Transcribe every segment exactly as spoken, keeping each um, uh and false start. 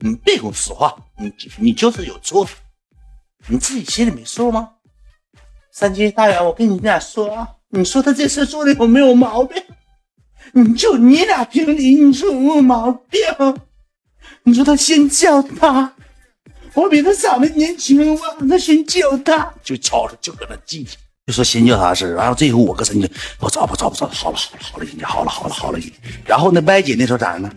你别跟我实话，你你就是有错，你自己心里没数吗？三金大元，我跟你俩说啊，你说他这事做的有没有毛病？你就你俩评理，你说有没有毛病？你说他先叫他，我比他长得年轻，我让他先叫他，就吵着就搁那记着。就说先叫他事，然后这回我跟三姐，我找吧找吧找吧，好了好了好了好了好了好了。然后那歪姐那时候咋样呢？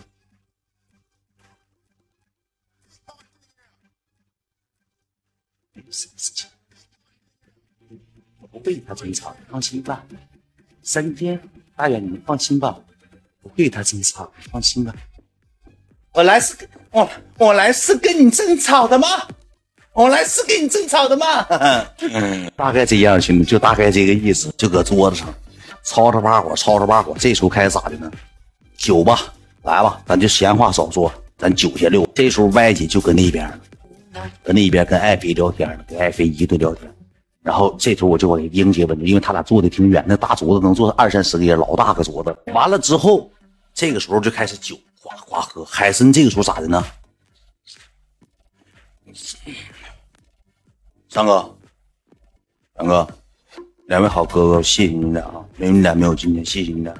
我不会与他争吵，放心吧。三姐大元，你们放心吧，不会与他争吵，放心吧。我来是跟我我来是跟你争吵的吗？我来是跟你争吵的嘛，大概这样，兄弟，就大概这个意思，就搁桌子上吵吵把火，吵吵把火。这时候开始咋的呢？酒吧，来吧，咱就闲话少说，咱酒下溜。这时候歪姐就搁那边，搁那边跟爱妃聊天呢，跟爱妃一顿聊天。然后这时候我就给英姐问住，因为他俩坐的挺远，那大桌子能坐二三十个人，老大个桌子。完了之后，这个时候就开始酒哗哗喝。海参这个时候咋的呢？三哥，三哥，两位好哥哥，谢谢你俩啊！没有你俩没有今天，谢谢你俩。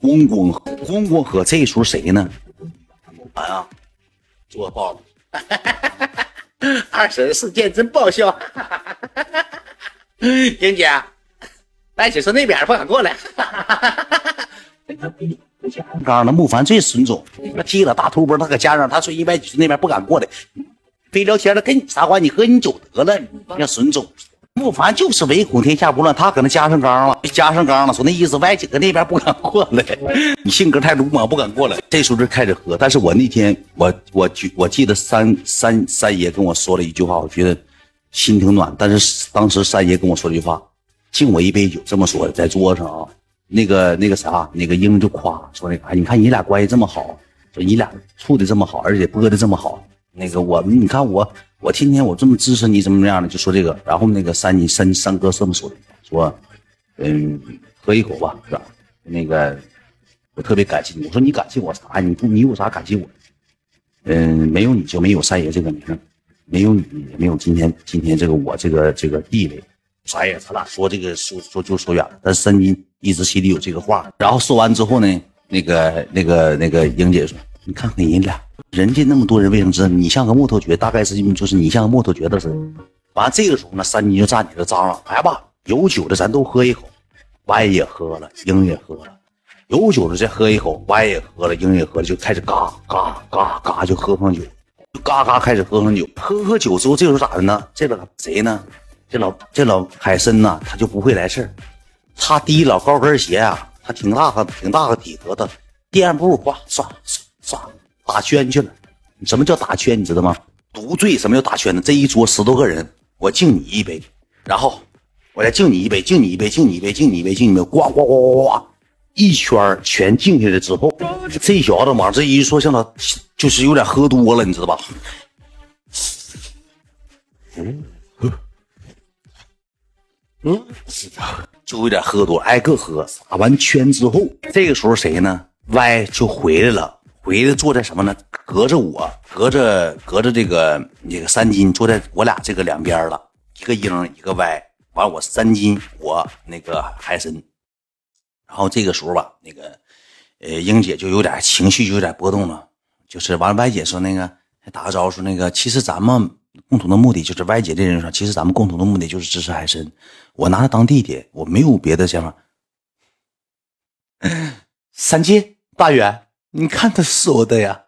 咣咣喝，咣咣喝，这时候谁呢？俺啊，做爆了！二婶事件真爆笑！英姐，白姐说那边不敢过来。刚的木凡最损种，他踢了大头波，他搁家上，他说一百九那边不敢过来。非聊天了，跟你啥关系？你喝你酒得了，你要损种。木凡就是唯恐天下不乱，他可能加上缸了，加上缸了，说那意思歪姐搁那边不敢过来，你性格太鲁莽，不敢过来。这时候就开始喝，但是我那天我我我记得三三三爷跟我说了一句话，我觉得心挺暖。但是当时三爷跟我说了一句话，敬我一杯酒，这么说的，在桌上啊，那个那个啥，那个英就夸说那个，哎，你看你俩关系这么好，说你俩处的这么好，而且播的这么好。那个我，你看我，我天天我这么支持你，怎么样的？就说这个，然后那个三你三三哥这么说的，说，嗯，喝一口吧，是吧？那个，我特别感谢你。我说你感谢我啥？你不，你有啥感谢我？嗯，没有你就没有三爷这个名，没有你也没有今天今天这个我这个这个地位。啥呀？他俩说这个说说就说远了，但是三金一直心里有这个话。然后说完之后呢，那个那个那个英姐说，你看看人俩。人家那么多人为什么知道你像个木头橛？大概是就是你像个木头橛的似的。完这个时候呢，三金就站起来张了，来吧，有酒的咱都喝一口。歪也喝了，鹰也喝了，有酒的再喝一口，歪也喝了，鹰也喝了，就开始嘎嘎嘎嘎就喝上酒，就嘎嘎开始喝上酒。喝喝酒之后，这时候咋的呢？这老谁呢？这老这老海参呐、啊，他就不会来事儿。他第一老高跟鞋啊，他挺大个挺大个体格子，第二步哗唰唰唰。打圈去了。什么叫打圈你知道吗？独醉。什么叫打圈呢？这一桌十多个人，我敬你一杯，然后我再敬你一杯，敬你一杯，敬你一杯，敬你一杯，敬你一杯，呱呱呱呱呱，一圈全敬下来之后，这小子往这一说，像他就是有点喝多了，你知道吧？嗯嗯，就有点喝多，挨个喝。打完圈之后，这个时候谁呢？歪就回来了。回来坐在什么呢？隔着我，隔着隔着这个那个三金，坐在我俩这个两边了，一个鹰一个歪。完我三金，我那个海参。然后这个时候吧，那个呃英姐就有点情绪，就有点波动了。就是完歪姐说那个打个招呼，那个其实咱们共同的目的就是歪姐这人说，其实咱们共同的目的就是支持海参。我拿他当弟弟，我没有别的想法。三金大元。你看他说的呀，